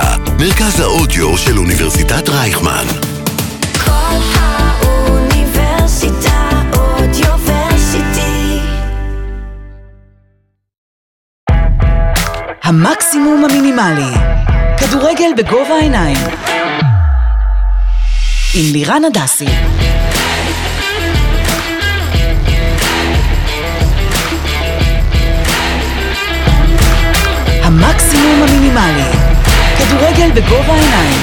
חדידה, מרכז האודיו של אוניברסיטת רייכמן. כל האוניברסיטה אודיוורסיטי. המקסימום המינימלי, כדורגל בגובה העיניים, עם לירן הדסי. המקסימום המינימלי, כדורגל בגובה העיניים.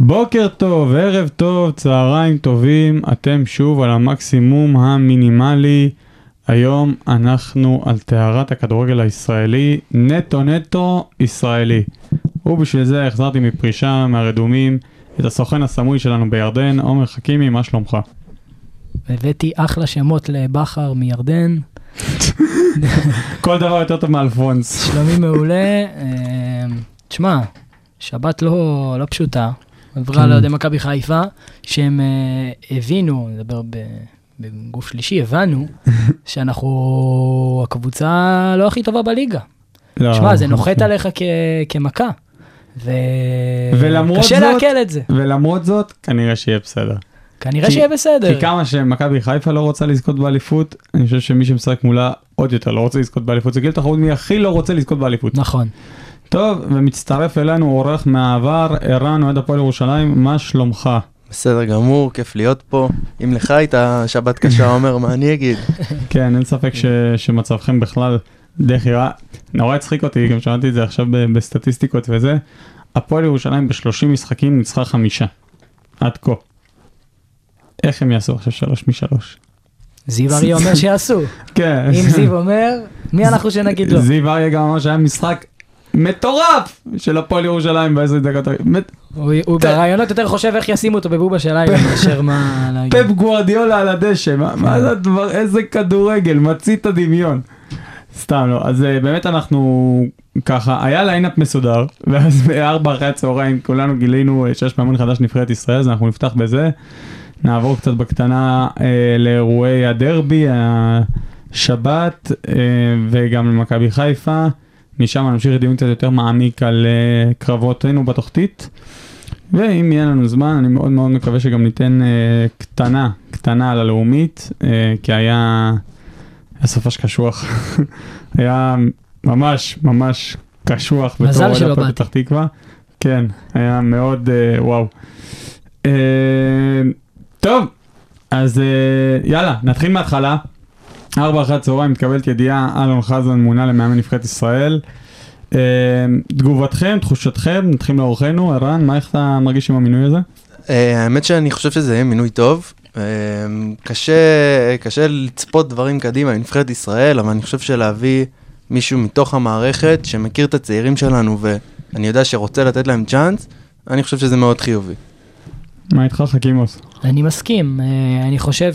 בוקר טוב, ערב טוב, צהריים טובים, אתם שוב על המקסימום המינימלי. היום אנחנו על תארת הכדורגל הישראלי, נטו ישראלי. ובשביל זה החזרתי מפרישה מהרדומים את הסוכן הסמוי שלנו בירדן, עומר חכימי, מה שלומך? הבאתי אחלה שמות לבחר מירדן. כל דבר יותר טוב מאלפונס. שלומי מעולה, תשמע, שבת לא פשוטה. עברה לידי מכבי חיפה, שהם הבינו, נדבר בגוף שלישי, הבנו שאנחנו הקבוצה לא הכי טובה בליגה. תשמע, זה נוחת עליך כמכה. קשה להקל את זה. ולמרות זאת, כנראה שיהיה בסדר. כנראה שיהיה בסדר. כי כמה שמכבי חיפה לא רוצה לזכות באליפות, אני חושב שמי שמשחק מולה עוד יותר לא רוצה לזכות באליפות. זה גיל תחרות מי הכי לא רוצה לזכות באליפות. נכון. טוב, ומצטרף אלינו עורך מהעבר, ערן, עד הפועל ירושלים, מה שלומך? בסדר גמור, כיף להיות פה. אם לך הייתה שבת קשה, אומר, מה אני אגיד? כן, אין ספק שמצבכם בכלל דרך יראה. נורא הצחיק אותי, גם שמעתי את זה עכשיו בסטטיסטיקות וזה. הפועל ירושלים ב-30 משחקים ניצחה 5. עד כה. איך הם יעשו עכשיו 3 מ-3? זיו אריה אומר שיעשו. כן. אם זיו אומר, מי אנחנו שנגיד לו? זיו אריה גם אמר שהיה משחק מטורף של הפועל ירושלים בעשר דקות. הוא ברעיונות יותר חושב איך ישימו אותו בבובה של לילה, מאשר מה להגיד. פפ גוארדיולה על הדשא, מה זה הדבר, איזה כדורגל, מצית הדמיון. סתם לא, אז באמת אנחנו ככה, היה ליינאפ מסודר, ואז ב-4 אחרי הצהריים כולנו גילינו שיש מאמן חדש נבחרת ישראל, אז אנחנו נפתח בזה, נעבור קצת בקטנה לאירועי הדרבי, השבת, וגם למכבי חיפה, משם נמשיך דיון קצת יותר מעמיק על קרבותינו בתחתית, ואם יהיה לנו זמן, אני מאוד מאוד מקווה שגם ניתן קטנה על הלאומית, כי היה סופש קשוח, היה ממש קשוח בתור אלה פה בתחת תקווה, כן, היה מאוד וואו. טוב, אז יאללה, נתחיל מההתחלה. 4:00 צהריים מתקבלת ידיעה, אלון חזן מונה למאמן נבחרת ישראל. תגובתכם, תחושתכם, נתחיל לאורחנו. ערן, מה איך אתה מרגיש עם המינוי הזה? האמת שאני חושב שזה מינוי טוב. קשה לצפות דברים קדימה לנבחרת ישראל, אבל אני חושב שלהביא מישהו מתוך המערכת שמכיר את הצעירים שלנו, ואני יודע שרוצה לתת להם צ'אנס, אני חושב שזה מאוד חיובי. מה איתך חכימוס? אני מסכים, אני חושב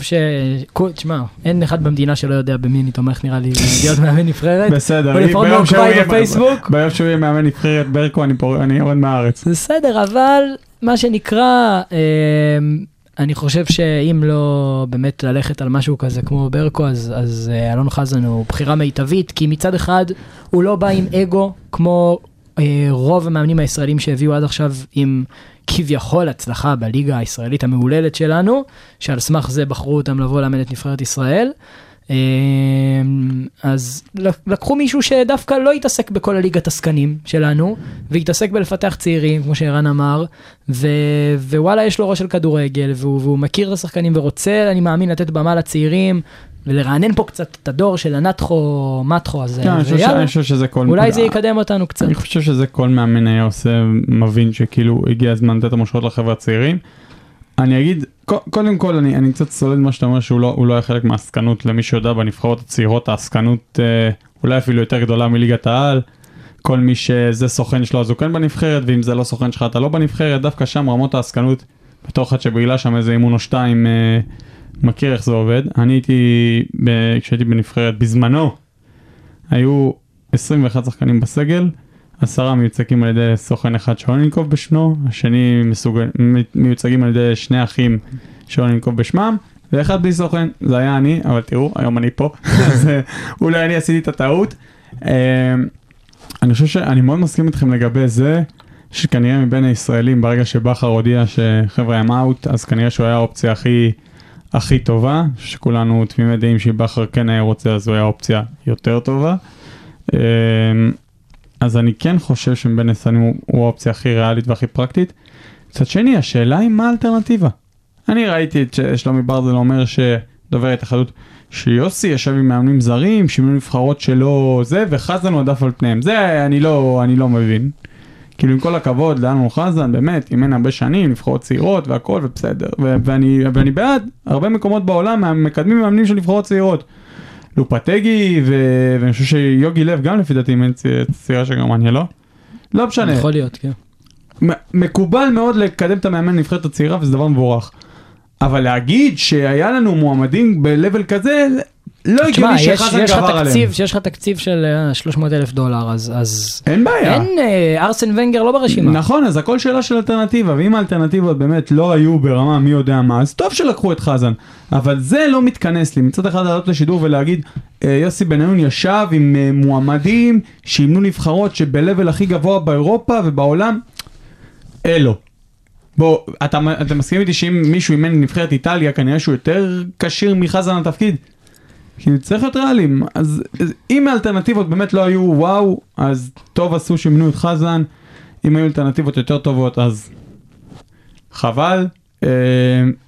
תשמע, אין אחד במדינה שלא יודע במי אני תומך, נראה לי להיות מאמן נבחרת. בסדר, ביום שהוא יהיה מאמן נבחרת ברקו אני יורד מהארץ. בסדר, אבל מה שנקרא, אני חושב שאם לא באמת ללכת על משהו כזה כמו ברקו, אז אלון חזן הוא בחירה מיטבית, כי מצד אחד הוא לא בא עם אגו כמו רוב המאמנים הישראלים שהביאו עד עכשיו עם כביכול הצלחה בליגה הישראלית המעוללת שלנו, שעל סמך זה בחרו אותם לבוא לאמן את נבחרת ישראל. אז לקחו מישהו שדווקא לא יתעסק בכל הליגת הסקנים שלנו, ויתעסק בלפתח צעירים, כמו שאירן אמר, ווואלה יש לו ראש של כדורגל, והוא מכיר את השחקנים ורוצה, אני מאמין, לתת במה לצעירים, ולרענן פה קצת את הדור של הנתחו הזה. אולי זה יקדם אותנו קצת. אני חושב שזה כל מאמן היה עושה, מבין שכאילו הגיע הזמן לתת המושכות לחבר'ה הצעירים. אני אגיד, קודם כל אני קצת סולד מה שאתה אומר, שהוא לא היה חלק מהעסקנות, למי שיודע בנבחרות הצעירות, העסקנות אולי אפילו יותר גדולה מליגת העל, כל מי שזה סוכן שלו אז הוא כן בנבחרת, ואם זה לא סוכן שלך אתה לא בנבחרת, דווקא שם רמות העסקנות, בתוך עד שבעילה שם איזה אימון או שתיים מכיר איך זה עובד. אני הייתי, כשהייתי בנבחרת, בזמנו, היו 21 שחקנים בסגל, 10 מיוצגים על ידי סוכן אחד שאולניקוב בשנו, השני מיוצגים על ידי שני אחים שאולניקוב בשמם, ואחד בלי סוכן, זה היה אני, אבל תראו, היום אני פה, אז אולי אני עשיתי את הטעות. אני חושב שאני מאוד מסכים איתכם לגבי זה, שכנראה מבין הישראלים, ברגע שבחר הודיע שחבר'ה הם אאוט, אז כנראה שהוא היה האופציה הכי טובה, שכולנו תמימי דעים שבחר כן היה רוצה, אז הוא היה האופציה יותר טובה. אז אני כן חושב שמבין הישראלים הוא האופציה הכי ריאלית והכי פרקטית. קצת שני, השאלה היא מה האלטרנטיבה? אני ראיתי את שלומי ברזל אומר שדובר את החדות, שיוסי ישב עם מאמנים זרים, שימנו נבחרות שלא זה, וחזן הוא עדף על פניהם. זה אני לא מבין. כאילו עם כל הכבוד, לאלון חזן, באמת, אימן הרבה שנים, נבחרות צעירות והכל, ובסדר. ואני בעד, הרבה מקומות בעולם מקדמים מאמנים של נבחרות צעירות. לופטגי, ואני חושב שיוגי לב גם לפי דעתי אימן צעירה של גרמניה, לא? לא משנה. יכול להיות, כן. מקובל מאוד לקדם את המאמן נבחרת הצעירה, וזה דבר מבורך. אבל להגיד שהיה לנו מועמדים בלבל כזה, לא הגיוני שחזן גבר עליהם. שיש לך תקציב של $300,000, אז... אין בעיה. אין, ארסן ונגר לא ברשימה. נכון, אז הכל שאלה של אלטרנטיבה, ואם האלטרנטיבות באמת לא היו ברמה מי יודע מה, אז טוב שלקחו את חזן. אבל זה לא מתכנס לי. מצד אחד לעלות לשידור ולהגיד, יוסי בנעיון ישב עם מועמדים, שימנו נבחרות שבלבל הכי גבוה באירופה ובעולם, אלו. בוא, אתה מסכים איתי שאם מישהו ימני נבחרת איטליה, כנראה שהוא יותר קשיר מחזן התפקיד? כי צריך להיות ריאלים. אז אם האלטרנטיבות באמת לא היו וואו, אז טוב עשו שימנו את חזן. אם היו אלטרנטיבות יותר טובות, אז חבל.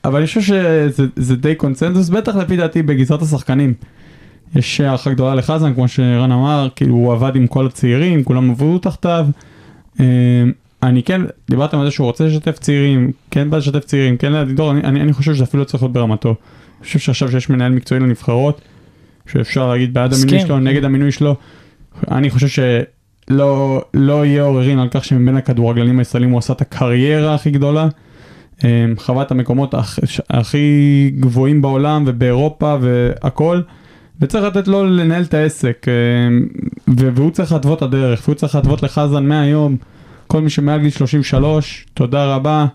אבל אני חושב שזה די קונצנזוס, בטח לפי דעתי בגזרת השחקנים. יש הערכה גדולה לחזן, כמו שרן אמר, כאילו הוא עבד עם כל הצעירים, כולם עבדו תחתיו. אני כן, דיברתם על זה שהוא רוצה לשתף צעירים, כן בא לשתף צעירים, כן לדור, אני חושב שזה אפילו צריך להיות ברמתו. אני חושב שעכשיו שיש מנהל מקצועי לנבחרות, שאפשר להגיד בעד המינוי שלו, נגד המינוי שלו, אני חושב שלא יהיה עוררין על כך שמבין הכדורגלנים הישראלים הוא עשה את הקריירה הכי גדולה, חווה את המקומות הכי גבוהים בעולם ובאירופה והכל, וצריך לתת לו לנהל את העסק, והוא צריך להטוות הדרך, והוא צריך להטוות לחזן מהיום, כל מי שמעל גיל 33, תודה רבה,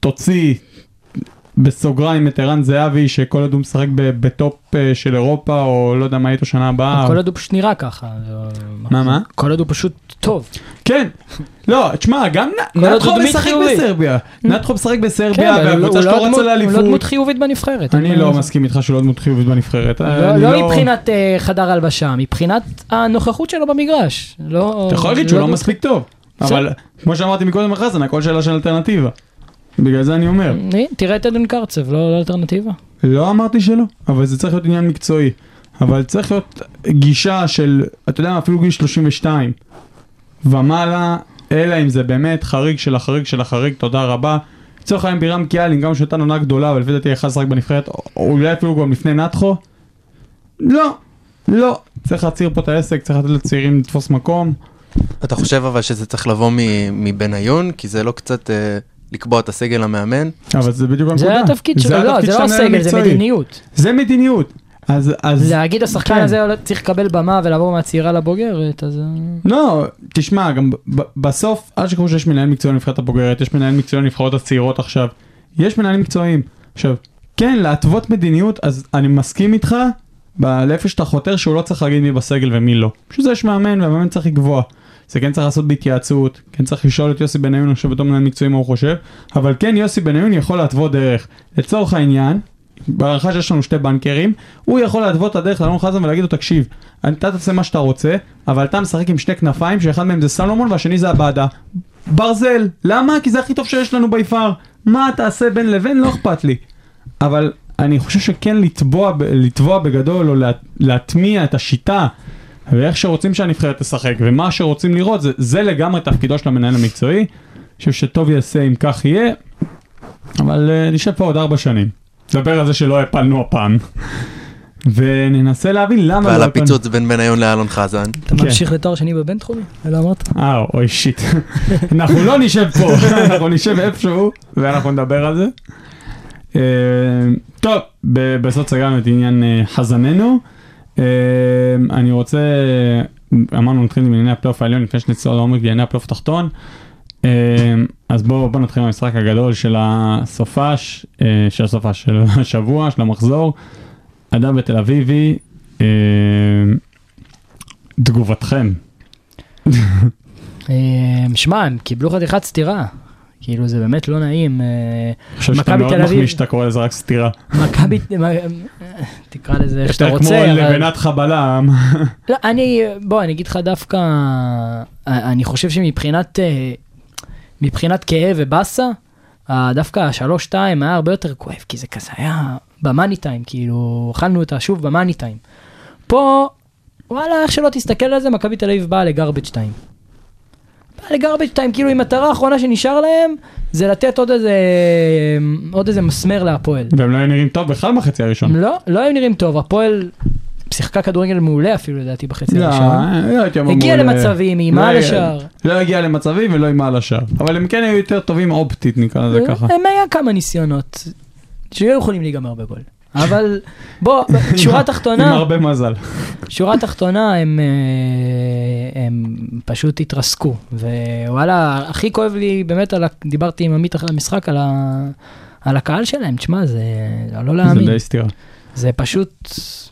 תוציא בסוגריים את ערן זהבי, שכל עוד הוא משחק בטופ של אירופה, או לא יודע מה הייתו שנה הבאה. כל עוד הוא פשוט נראה ככה. מה? כל עוד הוא פשוט טוב. כן. לא, תשמע, גם נתחו משחק בסרביה. נתחו משחק בסרביה, והקבוצה שלא רצה לאליפות. הוא לא דמות חיובית בנבחרת. אני לא מסכים איתך שלא דמות חיובית בנבחרת. לא מבחינת חדר הלבשה, מבחינת הנוכחות שלו במגרש. אתה יכול להגיד שהוא לא מספיק טוב. אבל כמו שאמרתי מקודם החזן, הכל שאלה של אלטרנטיבה. בגלל זה אני אומר. תראה את עדן קרצב, לא אלטרנטיבה. לא אמרתי שלא, אבל זה צריך להיות עניין מקצועי. אבל צריך להיות גישה של, אתה יודע, אפילו גיל 32 ומעלה, אלא אם זה באמת חריג של החריג של החריג, תודה רבה. צריך להם בירם קיאלין, גם שאתה נונה גדולה, אבל לפי דעתי יחס רק בנבחרת, אולי אפילו גם לפני נתחו. לא. צריך להציר פה את העסק, צריך לתת לצעירים לתפוס מקום. אתה חושב אבל שזה צריך לבוא מבניון, כי זה לא קצת לקבוע את הסגל המאמן? אבל זה בדיוק הנקודה. זה התפקיד שלו, לא, זה לא הסגל, זה מדיניות. זה מדיניות. להגיד השחקן הזה צריך לקבל במה ולעבור מהצעירה לבוגרת, אז... לא, תשמע, גם בסוף, עד שכמו שיש מנהל מקצועי נבחרת הבוגרת, יש מנהל מקצועי נבחרות הצעירות עכשיו, יש מנהלים מקצועיים. עכשיו, כן, להתוות מדיניות, אז אני מסכים איתך, בלפש שאתה חותר שהוא לא צריך להגיד מי בסגל ומי לא. שזה יש מאמן, והמאמן צריך לקבוע. זה כן צריך לעשות בהתייעצות, כן צריך לשאול את יוסי בנעיון, עכשיו אותו מנהל מקצועי מה הוא חושב, אבל כן יוסי בנעיון יכול להתוות דרך. לצורך העניין, בהערכה שיש לנו 2 בנקרים, הוא יכול להתוות הדרך לאלון חזן ולהגיד לו, תקשיב, אתה תעשה מה שאתה רוצה, אבל אתה משחק עם 2 כנפיים, שאחד מהם זה סלומון והשני זה הבעדה. ברזל, למה? כי זה הכי טוב שיש לנו ביפר. מה תעשה בין לבין? לא אכפת לי. אבל אני חושב שכן לטבוע בגדול או להטמיע את השיטה ואיך שרוצים שהנבחרת תשחק ומה שרוצים לראות, זה לגמרי תפקידו של המנהל המקצועי. אני חושב שטוב יעשה אם כך יהיה, אבל נשב פה עוד 4 שנים. דבר על זה שלא הפלנו הפעם. וננסה להבין למה... ועל הפיצוץ בין בניון לאלון חזן. אתה ממשיך לתואר שני בבין תחומי? אלא אמרת? אוי שיט. אנחנו לא נשב פה, אנחנו נשב איפשהו ואנחנו נדבר על זה. טוב, בסוד סגרנו את עניין חזננו. אני רוצה, אמרנו נתחיל בענייני הפלייאוף העליון, לפני שנצלול לעומק בענייני הפלייאוף התחתון. אז בואו נתחיל מהמשחק הגדול של הסופש, של הסופש של השבוע, של המחזור. אדם בתל אביבי, תגובתכם. שמע, הם קיבלו חתיכת סתירה. כאילו זה באמת לא נעים. אני חושב שאתה מאוד מחמיש שאתה קורא לזה רק סתירה. מכבי, תקרא לזה איך שאתה רוצה. יותר כמו לבנת חבלה. לא, אני אגיד לך דווקא, אני חושב שמבחינת כאב ובאסה, דווקא 3-2 היה הרבה יותר כואב, כי זה כזה היה במאני טיים, כאילו אכלנו אותה שוב במאני טיים. פה, וואלה, איך שלא תסתכל על זה, מכבי תל אביב באה לגרבג' 2. לגרבג' 2, כאילו עם מטרה האחרונה שנשאר להם, זה לתת עוד איזה מסמר להפועל. והם לא היו נראים טוב בכלל בחצי הראשון. לא היו נראים טוב, הפועל שיחקה כדורגל מעולה אפילו לדעתי בחצי הראשון. הגיע למצבים, היא מעל השאר. לא הגיע למצבים ולא היא מעל השאר. אבל הם כן היו יותר טובים אופטית, נקרא לזה ככה. הם היה כמה ניסיונות, שהיו יכולים להיגמר בגול. אבל בוא, שורה תחתונה, עם הרבה מזל. שורה תחתונה הם פשוט התרסקו, ווואלה, הכי כואב לי באמת, דיברתי עם עמית אחרי המשחק על הקהל שלהם, תשמע, זה לא להאמין. זה די סתירה. זה פשוט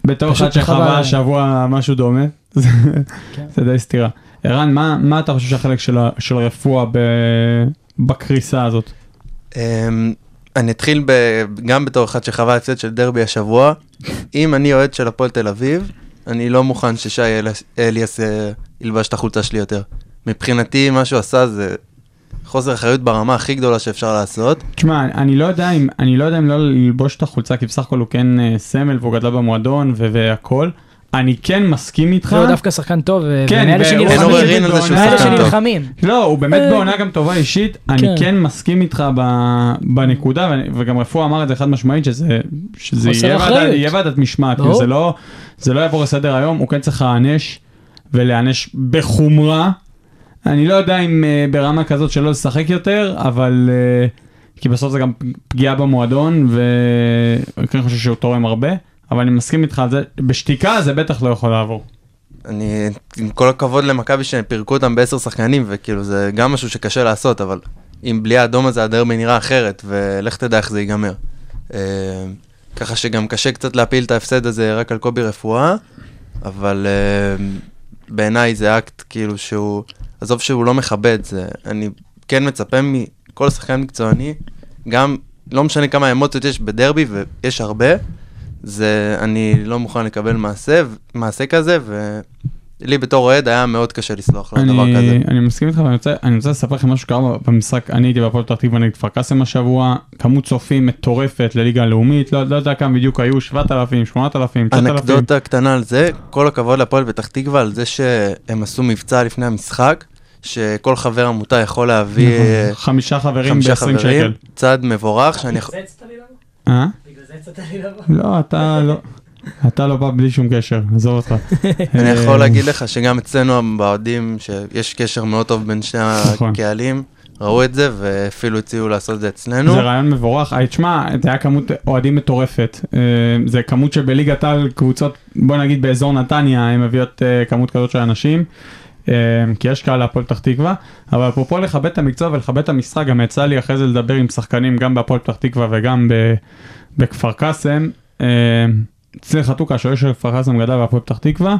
בתור אחד שחווה השבוע משהו דומה, זה די סתירה. ערן, מה אתה חושב שהחלק של רפואה בקריסה הזאת? אני אתחיל גם בתור אחד שחווה הפסד של דרבי השבוע. אם אני אוהד של הפועל תל אביב, אני לא מוכן ששי אליאס ילבש את החולצה שלי יותר. מבחינתי, מה שהוא עשה זה חוסר אחריות ברמה הכי גדולה שאפשר לעשות. תשמע, אני לא יודע אם לא ללבוש את החולצה, כי בסך הכל הוא כן סמל והוא גדלה במועדון והכל. אני כן מסכים איתך. לא, דווקא שחקן טוב. כן, אין עוררין על זה שהוא שחקן טוב. לא, הוא באמת בעונה גם טובה אישית. אני כן מסכים איתך בנקודה, וגם רפואה אמר את זה חד משמעית, שזה יהיה ועדת משמעת. זה לא יעבור לסדר היום, הוא כן צריך להענש, ולהענש בחומרה. אני לא יודע אם ברמה כזאת שלא לשחק יותר, אבל כי בסוף זה גם פגיעה במועדון, וכן חושב שהוא תורם הרבה. אבל אני מסכים איתך על זה, בשתיקה זה בטח לא יכול לעבור. אני, עם כל הכבוד למכבי שפירקו אותם ב10 שחקנים, וכאילו זה גם משהו שקשה לעשות, אבל אם בלי האדום הזה הדרבי נראה אחרת, ולך תדע איך זה ייגמר. ככה שגם קשה קצת להפיל את ההפסד הזה רק על קובי רפואה, אבל בעיניי זה אקט כאילו שהוא, עזוב שהוא לא מכבד, זה, אני כן מצפה מכל שחקן מקצועני, גם לא משנה כמה אמוציות יש בדרבי, ויש הרבה, זה, אני לא מוכן לקבל מעשה כזה, ולי בתור אוהד היה מאוד קשה לסלוח לדבר כזה. אני מסכים איתך, ואני רוצה לספר לכם משהו שקרה במשחק, אני הייתי בהפועל פתח תקווה נגד כפר קסם השבוע, כמות צופים מטורפת לליגה הלאומית, לא יודע כמה בדיוק היו, 7,000, 8,000, 9,000. אנקדוטה קטנה על זה, כל הכבוד להפועל פתח תקווה על זה שהם עשו מבצע לפני המשחק, שכל חבר עמותה יכול להביא 5 חברים ב-20 שקל. צעד מבורך שאני לא, אתה לא בא בלי שום קשר, עזוב אותך. אני יכול להגיד לך שגם אצלנו בעודים שיש קשר מאוד טוב בין שני הקהלים, ראו את זה ואפילו הציעו לעשות את זה אצלנו. זה רעיון מבורך, תשמע, זה היה כמות אוהדים מטורפת, זה כמות שבליגת העל קבוצות, בוא נגיד באזור נתניה, הם מביאות כמות כזאת של אנשים, כי יש קהל להפועל פתח תקווה, אבל אפרופו לכבד את המקצוע ולכבד את המשחק, גם יצא לי אחרי זה לדבר עם שחקנים גם בהפועל פתח תקווה וגם בכפר קסם. אצלי חתוק השוער של כפר קסם גדל בהפועל פתח תקווה,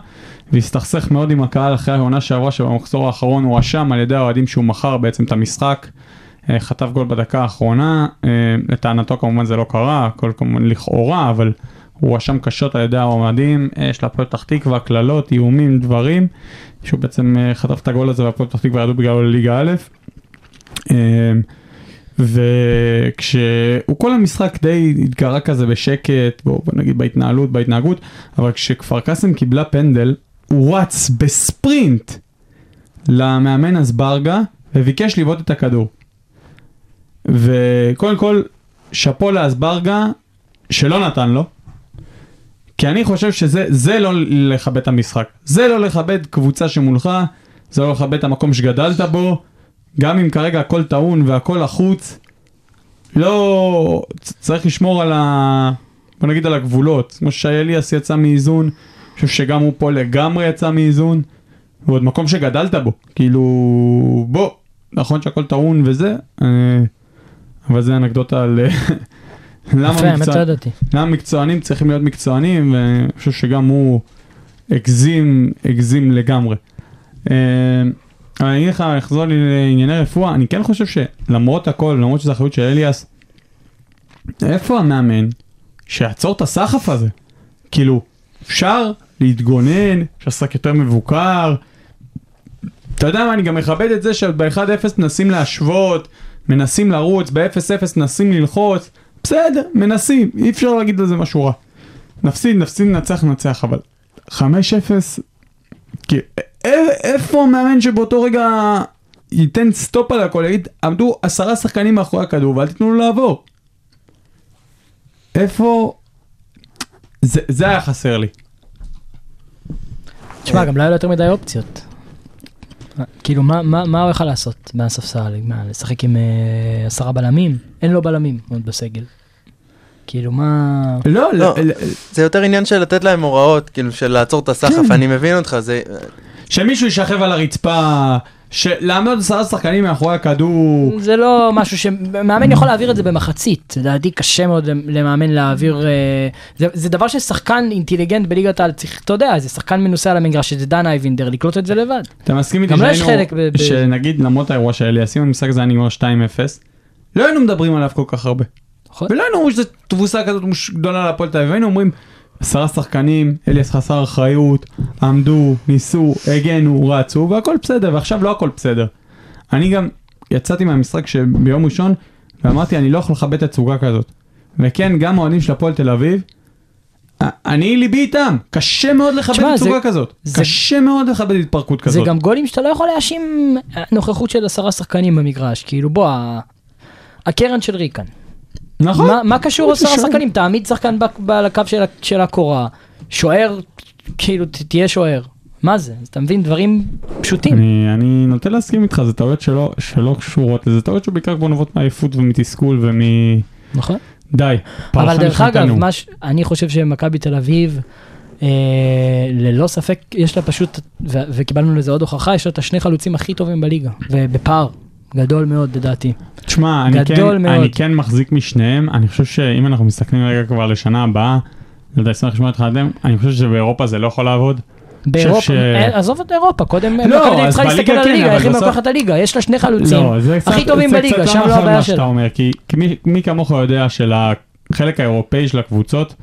והסתכסך מאוד עם הקהל אחרי העונה שעברה, שבמחזור האחרון הוא אשם על ידי האוהדים שהוא מכר בעצם את המשחק, חטף גול בדקה האחרונה, לטענתו כמובן זה לא קרה, הכל כמובן לכאורה, אבל הוא אשם קשות על ידי האוהדים, יש להפועל פתח תקווה, קללות, איומים, דברים, שהוא בעצם חטף את הגול הזה והפועל פתח תקווה ירדו בגלל ליגה א', וכשהוא כל המשחק די התגרה כזה בשקט, בוא נגיד בהתנהגות, אבל כשכפר קסם קיבלה פנדל, הוא רץ בספרינט למאמן אסברגה, וביקש לבעוט את הכדור. וקודם כל, שפו לאסברגה, שלא נתן לו, כי אני חושב שזה לא לכבד את המשחק, זה לא לכבד קבוצה שמולך, זה לא לכבד את המקום שגדלת בו, גם אם כרגע הכל טעון והכל החוץ, לא, צריך לשמור על ה... בוא נגיד על הגבולות, כמו ששי אליאס יצא מאיזון, אני חושב שגם הוא פה לגמרי יצא מאיזון, ועוד מקום שגדלת בו, כאילו, בוא, נכון שהכל טעון וזה, אבל זה אנקדוטה על... למה מקצוענים צריכים להיות מקצוענים, ואני חושב שגם הוא הגזים לגמרי. אבל אני אגיד לך, יחזור לי לענייני רפואה, אני כן חושב שלמרות הכל, למרות שזה אחריות של אליאס, איפה המאמן שיעצור את הסחף הזה? כאילו, אפשר להתגונן, שעסק יותר מבוקר, אתה יודע מה, אני גם מכבד את זה שב-1-0 מנסים להשוות, מנסים לרוץ, ב-0-0 מנסים ללחוץ, בסדר, מנסים, אי אפשר להגיד על זה משהו רע. נפסיד, נצח, אבל 5-0, כאילו, איפה המאמן שבאותו רגע ייתן סטופ על הכל, יגיד, עמדו 10 שחקנים מאחורי הכדור, ואל תתנו לו לעבור. איפה... זה היה חסר לי. תשמע, גם לא היה לו יותר מדי אופציות. כאילו, מה הוא יכול לעשות מהספסל? לשחק עם 10 בלמים? אין לו בלמים עוד בסגל. כאילו, מה... לא. זה יותר עניין של לתת להם הוראות, כאילו, של לעצור את הסחף, אני מבין אותך, זה... שמישהו ישכב על הרצפה, שלעמוד 10 שחקנים מאחורי הכדור. זה לא משהו שמאמן יכול להעביר את זה במחצית. לדעתי קשה מאוד למאמן להעביר... זה דבר ששחקן אינטליגנט בליגת העל צריך, אתה יודע, זה שחקן מנוסה על המגרש, זה דן אייבינדר, לקלוט את זה לבד. אתה מסכים איתי שנגיד למרות האירוע שלי, עשינו המשחק זה נגמר 2-0, לא היינו מדברים עליו כל כך הרבה. ולא היינו אומרים שזו תבוסה כזאת גדולה לפועל תל אביב, והיינו אומרים 10 שחקנים, אליאס חסר אחריות, עמדו, ניסו, הגנו, רצו, והכל בסדר, ועכשיו לא הכל בסדר. אני גם יצאתי מהמשחק שביום ראשון, ואמרתי, אני לא יכול לחבט הצוגה כזאת. וכן, גם האוהדים של הפועל תל אביב, אני ליבי איתם, קשה מאוד לחבט הצוגה כזאת. קשה מאוד לחבט התפרקות כזאת. זה גם גולים שאתה לא יכול להאשים נוכחות של 10 שחקנים במגרש, כאילו בוא, הקרן של ריקן. נכון. מה קשור עשר השחקנים? תעמיד שחקן בקו של הקורה. שוער, כאילו, תהיה שוער. מה זה? אתה מבין דברים פשוטים. אני נוטה להסכים איתך, זה טעויות שלא קשורות לזה. זה טעויות שבעיקר כבר נובעות מעייפות ומתסכול נכון. די. אבל דרך אגב, אני חושב שמכבי תל אביב, ללא ספק, יש לה פשוט, וקיבלנו לזה עוד הוכחה, יש לה את השני חלוצים הכי טובים בליגה. ובפער. גדול מאוד, לדעתי. תשמע, אני כן מחזיק משניהם, אני חושב שאם אנחנו מסתכלים רגע כבר לשנה הבאה, אני חושב שבאירופה זה לא יכול לעבוד. באירופה, עזוב את אירופה, קודם מכבי צריכה להסתכל על הליגה, איך היא מפחת הליגה, יש לה שני חלוצים, הכי טובים בליגה, שם לא הבעיה שלה. כי מי כמוך יודע שלחלק האירופאי של הקבוצות,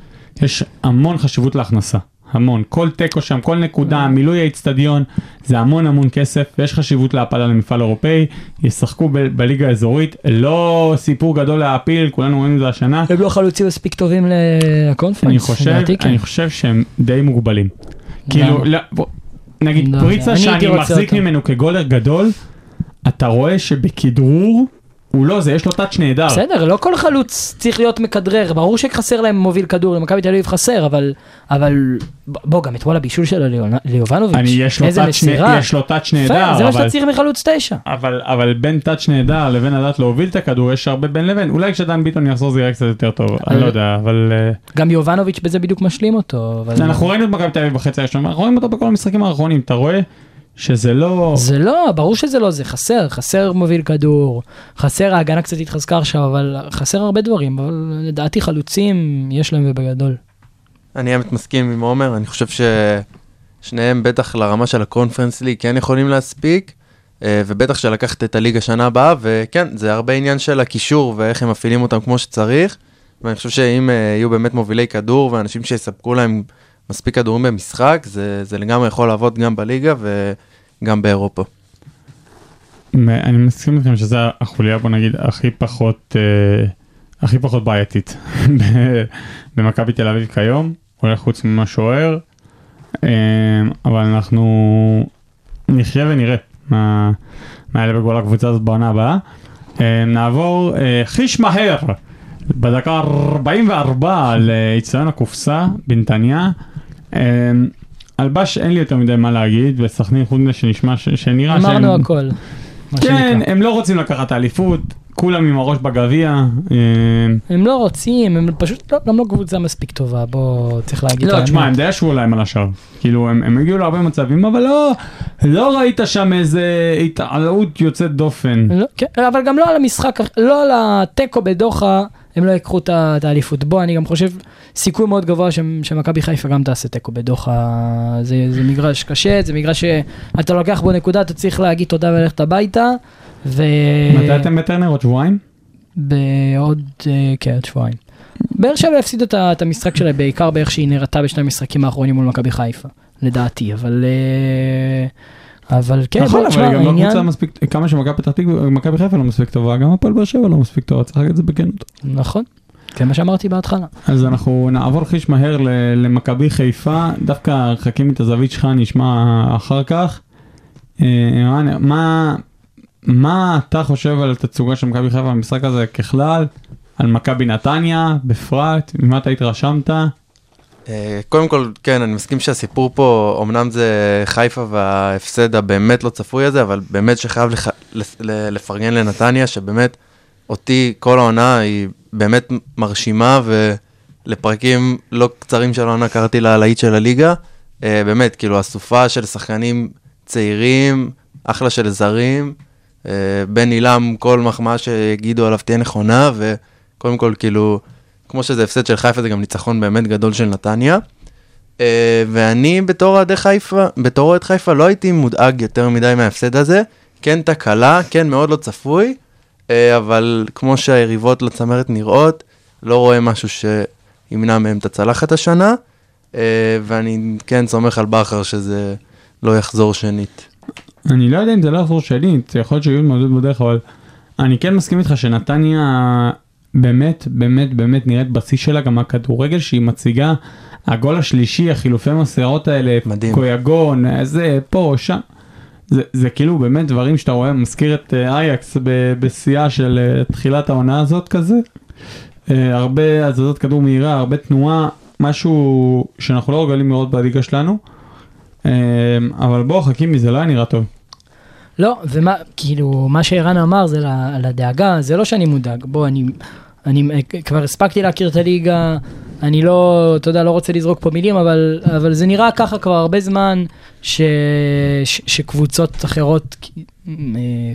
יש המון חשיבות להכנסה. המון, כל טקו שם, כל נקודה, מילוי האצטדיון, זה המון כסף, ויש חשיבות להפעלה למפעל אירופאי, ישחקו בליגה האזורית, לא סיפור גדול להפיל, כולנו רואים את זה השנה. הם לא חלוצים מספיק טובים לקונפרנס. אני חושב שהם די מוגבלים. כאילו, נגיד, פריצה שאני מחזיק ממנו כגולר גדול, אתה רואה שבכדרור, הוא לא, יש לו טאץ' נהדר. בסדר, לא כל חלוץ צריך להיות מכדרר, ברור שחסר להם מוביל כדור, למכבי תל אביב חסר, אבל בוא גם את וואלה בישול של ליובנוביץ', איזה מסירה. יש לו טאץ' נהדר. זה מה שאתה צריך מחלוץ 9. אבל בין טאץ' נהדר לבין לדעת להוביל את הכדור, יש הרבה בין לבין. אולי כשדן ביטון יחזור זה יראה קצת יותר טוב, אני לא יודע, אבל... גם יובנוביץ' בזה בדיוק משלים אותו. אנחנו ראינו את מכבי תל אביב בחצי הראשון, אנחנו רואים אותו בכל המשחקים האחרונים, אתה רואה? שזה לא, ברור שזה לא, זה חסר מוביל כדור, חסר ההגנה קצת התחזקה עכשיו, אבל חסר הרבה דברים, אבל לדעתי חלוצים יש להם ובגדול. אני מסכים עם עומר, אני חושב ששניהם בטח לרמה של הקונפרנס ליג כן יכולים להספיק, ובטח שלקחת את הליגה שנה הבאה, וכן, זה הרבה עניין של הקישור ואיך הם מפעילים אותם כמו שצריך, ואני חושב שאם יהיו באמת מובילי כדור ואנשים שיספקו להם מספיק כדורים במשחק, זה לגמרי יכול לעבוד גם בליגה וגם באירופה. אני מסכים לכם שזה החוליה, בוא נגיד, הכי פחות בעייתית במכבי תל אביב כיום, אולי חוץ ממה שוער, אבל אנחנו נחיה ונראה מה יהיה בגול הקבוצה הזאת בעונה הבאה. נעבור חיש מהר, בדקה 44 לאיצטדיון הקופסה בנתניה. אלבש אין לי יותר מדי מה להגיד, וסכנין חוץ מזה שנראה שהם... אמרנו הכל. כן, הם לא רוצים לקחת האליפות, כולם עם הראש בגביע. הם לא רוצים, הם פשוט גם לא קבוצה מספיק טובה, בוא צריך להגיד. לא, תשמע, הם די ישבו להם על השאר. כאילו, הם הגיעו להרבה מצבים, אבל לא ראית שם איזה התעלות יוצאת דופן. אבל גם לא על המשחק, לא על הטקו בדוחה, הם לא יקחו את האליפות. בוא, אני גם חושב, סיכוי מאוד גבוה שמכבי חיפה גם תעשה טקו בדוחה. זה מגרש קשה, זה מגרש שאתה לוקח בו נקודה, אתה צריך להגיד תודה וללכת הביתה. מתי אתם בטרנר? עוד שבועיים? עוד שבועיים. באר שבע הפסידו את המשחק שלה, בעיקר באיך שהיא נראתה בשני המשחקים האחרונים מול מכבי חיפה, לדעתי, אבל כן, נכון, אבל גם לא קבוצה מספיק, כמה שמכבי חיפה לא מספיק טובה, גם הפועל באר שבע לא מספיק טובה, צריך את זה בכנות. נכון, זה מה שאמרתי בהתחלה. אז אנחנו נעבור חיש מהר למכבי חיפה, דווקא חכים את הזווית שלך נשמע אחר כך. מה אתה חושב על התצוגה של מכבי חיפה במשחק הזה ככלל, על מכבי נתניה, בפרט, ממה אתה התרשמת? קודם כל, כן, אני מסכים שהסיפור פה, אומנם זה חיפה וההפסד הבאמת לא צפוי הזה, אבל באמת שחייב לפרגן לנתניה, שבאמת אותי כל העונה היא באמת מרשימה, ולפרקים לא קצרים של העונה קראתי לה להיט של הליגה, באמת, כאילו הסופה של שחקנים צעירים, אחלה של זרים, בן אילם כל מחמאה שהגידו עליו תהיה נכונה, וקודם כל כאילו, כמו שזה הפסד של חיפה, זה גם ניצחון באמת גדול של נתניה, ואני בתור עד חיפה לא הייתי מודאג יותר מדי מההפסד הזה, כן תקלה, כן מאוד לא צפוי, אבל כמו שהיריבות לצמרת נראות, לא רואה משהו שימנע מהם את הצלחת השנה, ואני כן סומך על בחר שזה לא יחזור שנית. אני לא יודע אם זה לא החזור שלי, זה יכול להיות שיהיו מודדות בדרך, אבל אני כן מסכים איתך שנתניה באמת, באמת, באמת נראית בסיס שלה, גם הכדורגל שהיא מציגה, הגול השלישי, החילופי מסערות האלה, מדהים. קויגון, איזה, פה, שם, זה כאילו באמת דברים שאתה רואה, מזכיר את אייקס בשיאה של תחילת העונה הזאת כזה, הרבה הזזות כדור מהירה, הרבה תנועה, משהו שאנחנו לא רגלים לראות בליגה שלנו, אבל בוא, חכימי, זה לא נראה טוב. לא, ומה, כאילו, מה שאירן אמר זה לדאגה, זה לא שאני מודאג, בוא, אני כבר הספקתי להכיר את הליגה, אני לא, אתה יודע, לא רוצה לזרוק פה מילים, אבל זה נראה ככה כבר הרבה זמן, שקבוצות אחרות,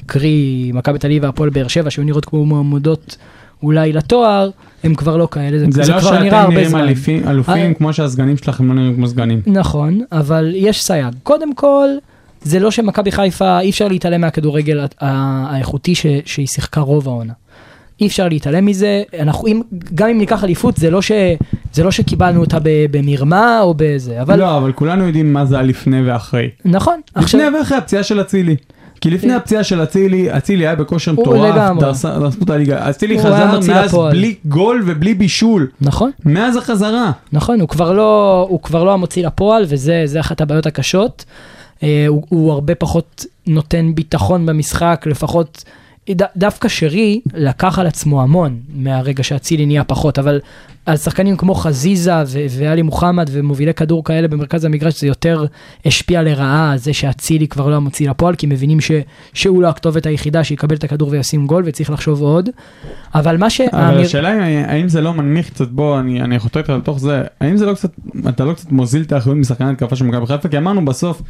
קרי, מכבי תל אביב והפועל באר שבע, שהיו נראות כמו מועמדות אולי לתואר, הם כבר לא כאלה, זה לא כבר נראה הרבה זמן. אלופים כמו שהסגנים שלכם לא נראים כמו סגנים. נכון, אבל יש סייג. קודם כל, זה לא שמכבי חיפה, אי אפשר להתעלם מהכדורגל האיכותי שהיא שיחקה רוב העונה. אי אפשר להתעלם מזה, גם אם ניקח אליפות, זה לא שקיבלנו אותה במרמה או באיזה. לא, אבל כולנו יודעים מה זה לפני ואחרי. נכון. לפני ואחרי הפציעה של הצילי. כי לפני הפציעה של הצילי היה בכושר מטורף, דרסות הליגה. הצילי חזר מאז בלי גול ובלי בישול. נכון. מאז החזרה. נכון, הוא כבר לא המוציא לפועל, וזה אחת הבעיות הקשות. הוא הרבה פחות נותן ביטחון במשחק, לפחות דווקא שרי לקח על עצמו המון מהרגע שהצילי נהיה פחות, אבל על שחקנים כמו חזיזה ואלי מוחמד ומובילי כדור כאלה במרכז המגרש, זה יותר השפיע לרעה זה שהצילי כבר לא מוציא לפועל, כי מבינים שהוא לא הכתובת היחידה שיקבל את הכדור וישים גול וצריך לחשוב עוד. אבל השאלה האם זה לא מנמיך קצת, בוא אני חותר איתך לתוך זה, האם זה לא קצת, אתה לא קצת מוזיל את האחריות משחקני התקפה של מכבי חיפה, כי אמרנו בסוף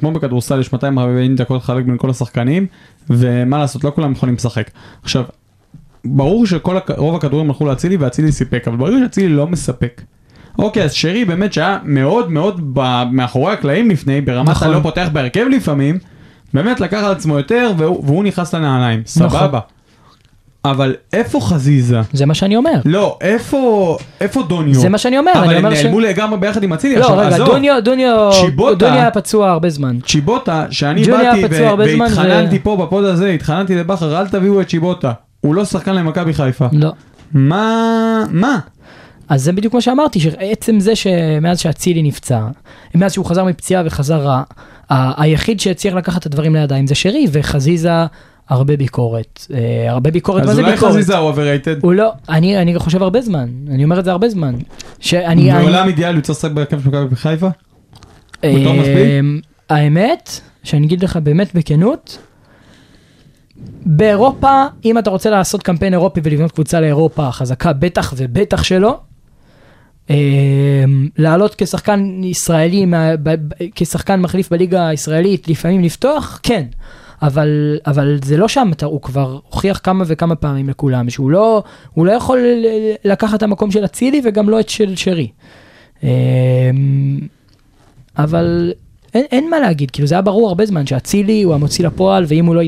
כמו בכדורסל יש 240 דקות חלק בין כל השחקנים, ומה לעשות, לא כולם יכולים לשחק. עכשיו, ברור שרוב הכדורים הלכו להצילי, והצילי סיפק, אבל ברור שהצילי לא מספק. אוקיי, אז שרי באמת שהיה מאוד מאוד מאחורי הקלעים לפני, ברמת נכון. הלא פותח בהרכב לפעמים, באמת לקח על עצמו יותר, והוא נכנס לנעליים, סבבה. נכון. אבל איפה חזיזה? זה מה שאני אומר. לא, איפה דוניו? זה מה שאני אומר. אבל הם נעלמו לגמרי ביחד עם הצילי. לא, רגע, דוניו היה פצוע הרבה זמן. צ'יבוטה, שאני באתי והתחננתי פה בפוד הזה, התחננתי לבחר, אל תביאו את צ'יבוטה. הוא לא שחקן למכבי חיפה. לא. מה? אז זה בדיוק מה שאמרתי, שעצם זה שמאז שהצילי נפצע, מאז שהוא חזר מפציעה וחזרה, היחיד שהצליח לקחת את הדברים לידיים זה שרי, וחזיזה הרבה ביקורת, מה זה ביקורת? אז אולי חזיזה הוא overrated? הוא לא, אני חושב הרבה זמן, אני אומר את זה הרבה זמן. בעולם אידיאל הוא צריך לשחק בהרכב של מכבי חיפה? האמת, שאני אגיד לך באמת בכנות, באירופה, אם אתה רוצה לעשות קמפיין אירופי ולבנות קבוצה לאירופה חזקה, בטח ובטח שלא, לעלות כשחקן ישראלי, כשחקן מחליף בליגה הישראלית, לפעמים לפתוח, כן. אבל זה לא שם, הוא כבר הוכיח כמה וכמה פעמים לכולם, שהוא לא יכול לקחת את המקום של הצילי וגם לא את של שרי. אבל אין מה להגיד, כאילו זה היה ברור הרבה זמן שהצילי הוא המוציא לפועל, ואם הוא לא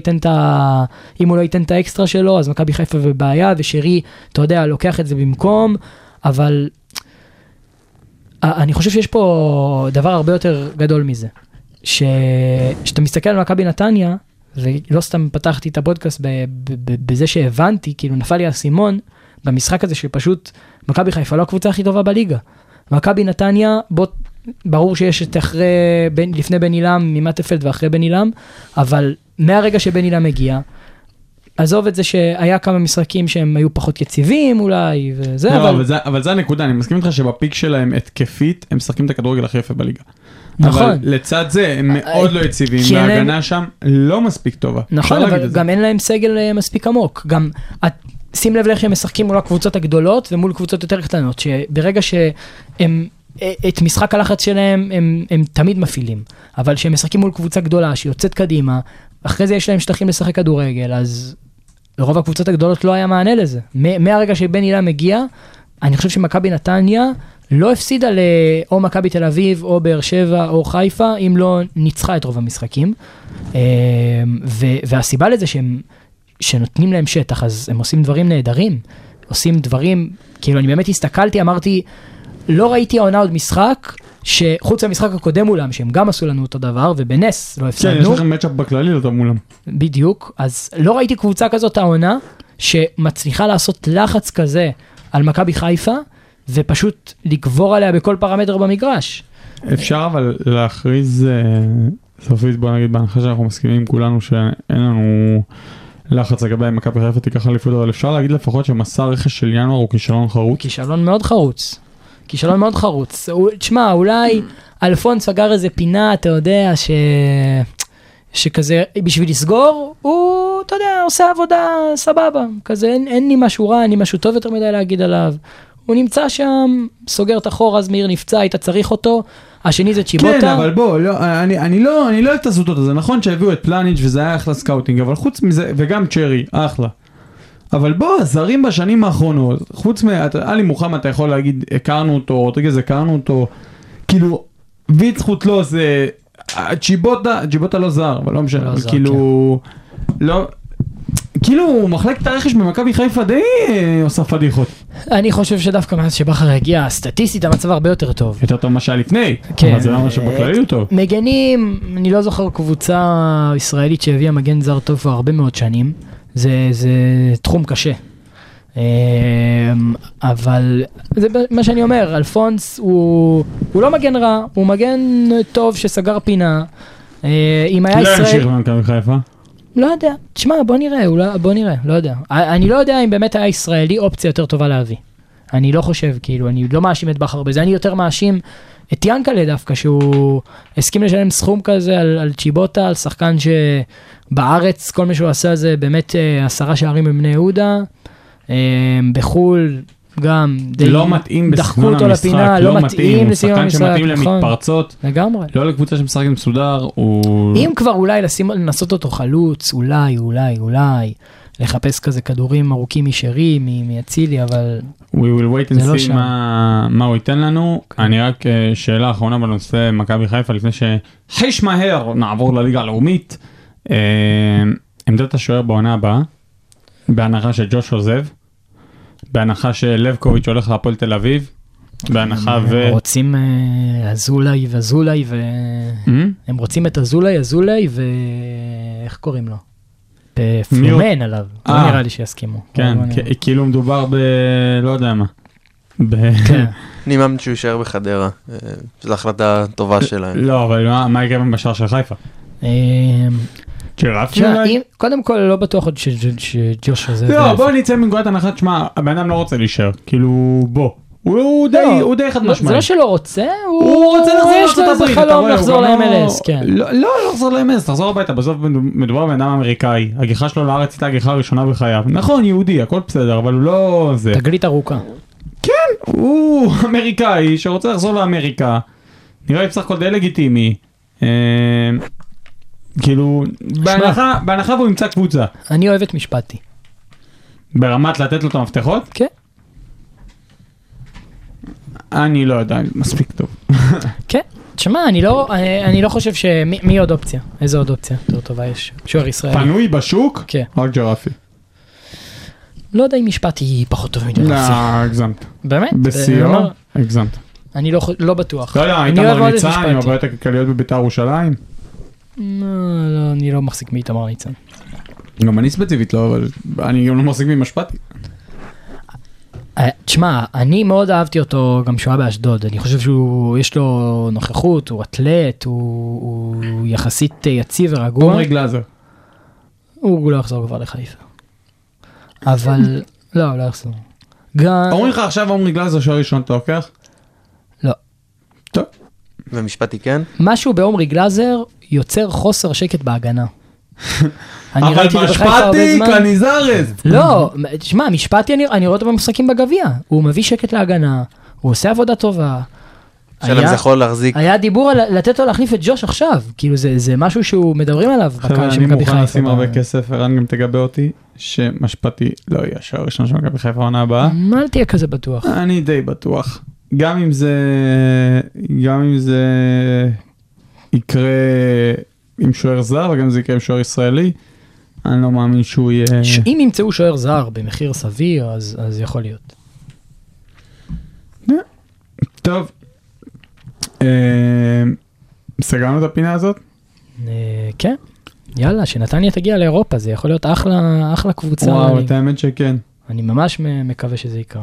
ייתן את האקסטרה שלו, אז מכבי חיפה ובעיה, ושרי, אתה יודע, לוקח את זה במקום, אבל אני חושב שיש פה דבר הרבה יותר גדול מזה. שאתה מסתכל על מכבי נתניה, ולא סתם פתחתי את הפודקאסט בזה שהבנתי, כאילו נפל לי הסימון במשחק הזה שפשוט מכבי חיפה לא הקבוצה הכי טובה בליגה. מכבי נתניה, ברור שיש את אחרי, לפני בן אילם, ממטפלד ואחרי בן אילם, אבל מהרגע שבן אילם הגיע, עזוב את זה שהיה כמה משחקים שהם היו פחות יציבים אולי, וזה, אבל זה הנקודה, אני מסכים איתך שבפיק שלהם התקפית, הם משחקים את הכדורגל הכי יפה בליגה. נכון. אבל לצד זה הם מאוד לא יציבים, וההגנה שם לא מספיק טובה. נכון, אבל גם אין להם סגל מספיק עמוק. גם, שים לב איך הם משחקים מול הקבוצות הגדולות ומול קבוצות יותר קטנות, שברגע שהם את משחק הלחץ שלהם הם תמיד מפעילים, אבל שהם משחקים מול קבוצה גדולה שיוצאת קדימה, אחרי זה יש להם שטחים לשחק כדורגל, אז לרוב הקבוצות הגדולות לא היה מענה לזה. מהרגע שבן אילם הגיע, אני חושב שמכבי נתניה לא הפסידה או מכבי תל אביב, או באר שבע, או חיפה, אם לא ניצחה את רוב המשחקים. והסיבה לזה שנותנים להם שטח, אז הם עושים דברים נהדרים. עושים דברים, כאילו אני באמת הסתכלתי, אמרתי, לא ראיתי העונה עוד משחק, שחוץ המשחק הקודם מולם, שהם גם עשו לנו אותו דבר, ובנס לא הפסדנו. כן, יש לכם מצ'אפ בכללי אותו מולם. בדיוק, אז לא ראיתי קבוצה כזאת העונה, שמצליחה לעשות לחץ כזה על מכבי חיפה, ופשוט לקבור עליה בכל פרמטר במגרש. אפשר אבל להכריז, סופית, בוא נגיד, בהנחה שאנחנו מסכימים כולנו, שאין לנו לחץ לגבי מכבי חיפה תיקח אליפות, אבל אפשר להגיד לפחות שמסע רכש של ינואר הוא כישלון חרוץ. כישלון מאוד חרוץ. כישלון מאוד חרוץ. תשמע, אולי אלפונס סגר איזה פינה, אתה יודע, שכזה, בשביל לסגור, הוא, אתה יודע, עושה עבודה סבבה. כזה, אין לי משהו רע, אין לי משהו טוב יותר מדי להגיד עליו. הוא נמצא שם, סוגר את החור, אז מהיר נפצע, היית צריך אותו, השני זה צ'יבוטה. כן, אבל בוא, אני לא אוהב את הזוטות הזה, נכון שהביאו את פלניץ' וזה היה אחלה סקאוטינג, אבל חוץ מזה, וגם צ'רי, אחלה. אבל בוא, זרים בשנים האחרונות, חוץ מאלי מוחמד, אתה יכול להגיד, הכרנו אותו, תגיד, הכרנו אותו, כאילו, ויצחות לא, זה, צ'יבוטה לא זר, אבל לא משנה, כאילו, לא, כאילו, מחלקת הרכש במכבי חיפה די עושה פדיחות. אני חושב שדווקא מאז שבחר הגיע, סטטיסטית המצב הרבה יותר טוב. יותר טוב מה שהיה לפני, אבל זה לא מה שבכללי הוא טוב. מגנים, אני לא זוכר קבוצה ישראלית שהביאה מגן זר טוב כבר הרבה מאוד שנים, זה תחום קשה. אבל זה מה שאני אומר, אלפונס הוא לא מגן רע, הוא מגן טוב שסגר פינה. אם היה ישראל... לא ימשיך במכבי חיפה? לא יודע, תשמע, בוא נראה, לא יודע. אני לא יודע אם באמת היה ישראלי אופציה יותר טובה להביא. אני לא חושב, כאילו, אני לא מאשים את בחר בזה, אני יותר מאשים את ינקלה דווקא, שהוא הסכים לשלם סכום כזה על צ'יבוטה, על שחקן שבארץ, כל מה שהוא עשה זה באמת 10 שערים בבני יהודה, בחול גם די... לא מתאים בסגנון המשחק, לא מתאים, שחקן שמתאים למתפרצות, לגמרי. לא לקבוצה שמשחק עם סודר, הוא... אם כבר אולי לנסות אותו חלוץ, אולי, לחפש כזה כדורים ארוכים משרי, מייצילי, אבל... We will wait and see מה הוא ייתן לנו. אני רק שאלה אחרונה בנושא מכבי חיפה, לפני שחיש מהר נעבור לליגה הלאומית. עמדת השוער בעונה הבאה, בהנחה שג'וש עוזב, בהנחה שלבקוביץ' הולך להפועל תל אביב, בהנחה ו... הם רוצים אזולאי ו... הם רוצים את אזולאי ו... איך קוראים לו? פלומן עליו, לא נראה לי שיסכימו. כן, כאילו מדובר ב... לא יודע מה. אני מאמין שהוא יישאר בחדרה, זו החלטה טובה שלהם. לא, אבל מה יקרה במשחק של חיפה? קודם כל לא בטוח עוד שג'וש הזה... לא, בוא נצא מנקודת הנחה, תשמע, הבן אדם לא רוצה להישאר, כאילו בוא, הוא די חד משמעי. זה לא שלא רוצה, הוא רוצה לחזור לארצות הברית, לחזור ל-MLS, כן. לא לחזור ל-MLS, תחזור הביתה, בסוף מדובר באדם אמריקאי, הגיחה שלו לארץ הייתה הגיחה הראשונה בחייו. נכון, יהודי, הכל בסדר, אבל הוא לא זה. תגלית ארוכה. כן, הוא אמריקאי שרוצה לחזור לאמריקה, נראה לי בסך הכל די לגיטימי. כאילו, בהנחה והוא ימצא קבוצה. אני אוהב את משפטי. ברמת לתת לו את המפתחות? כן. אני לא יודע, מספיק טוב. כן, תשמע, אני לא חושב שמי עוד אופציה? איזו עוד אופציה? יותר טובה יש. שוער ישראלי. פנוי בשוק? כן. רק ג'רפי. לא יודע אם משפטי פחות טוב מג'רפי. לא, אגזמת. באמת? בסיום, אגזמת. אני לא בטוח. לא, לא, הייתה מרניצה, אני עובד את הכלכליות בביתר ירושלים. לא, אני לא מחזיק מאיתמר ניצן. גם אני ספציפית לא, אבל אני גם לא מחזיק ממשפטי. תשמע, אני מאוד אהבתי אותו גם שהוא היה באשדוד, אני חושב שיש לו נוכחות, הוא אטלט, הוא יחסית יציב ורגוע. אומרי גלזר. הוא לא יחזור כבר לחיפה. אבל, לא יחזור. אומרי לך עכשיו אומרי גלזר שהוא ראשון אתה לוקח? לא. טוב. ומשפטי כן? משהו באומרי גלזר יוצר חוסר שקט בהגנה. אבל משפטי, קניזרז. לא, תשמע, משפטי אני רואה אותו במשחקים בגביע. הוא מביא שקט להגנה, הוא עושה עבודה טובה. שלם זה יכול להחזיק. היה דיבור לתת לו להחליף את ג'וש עכשיו. כאילו זה משהו שהוא מדברים עליו. אני מוכן לשים הרבה כסף, ערן גם תגבה אותי, שמשפטי לא יהיה השער ראשון של מכבי חיפה העונה הבאה. אל תהיה כזה בטוח. אני די בטוח. גם אם זה יקרה עם שוער זר, וגם זה יקרה עם שוער ישראלי, אני לא מאמין שהוא יהיה... אם ימצאו שוער זר במחיר סביר, אז יכול להיות. טוב. סגרנו את הפינה הזאת? כן. יאללה, שנתניה תגיע לאירופה, זה יכול להיות אחלה קבוצה. וואו, את האמת שכן. אני ממש מקווה שזה יקרה.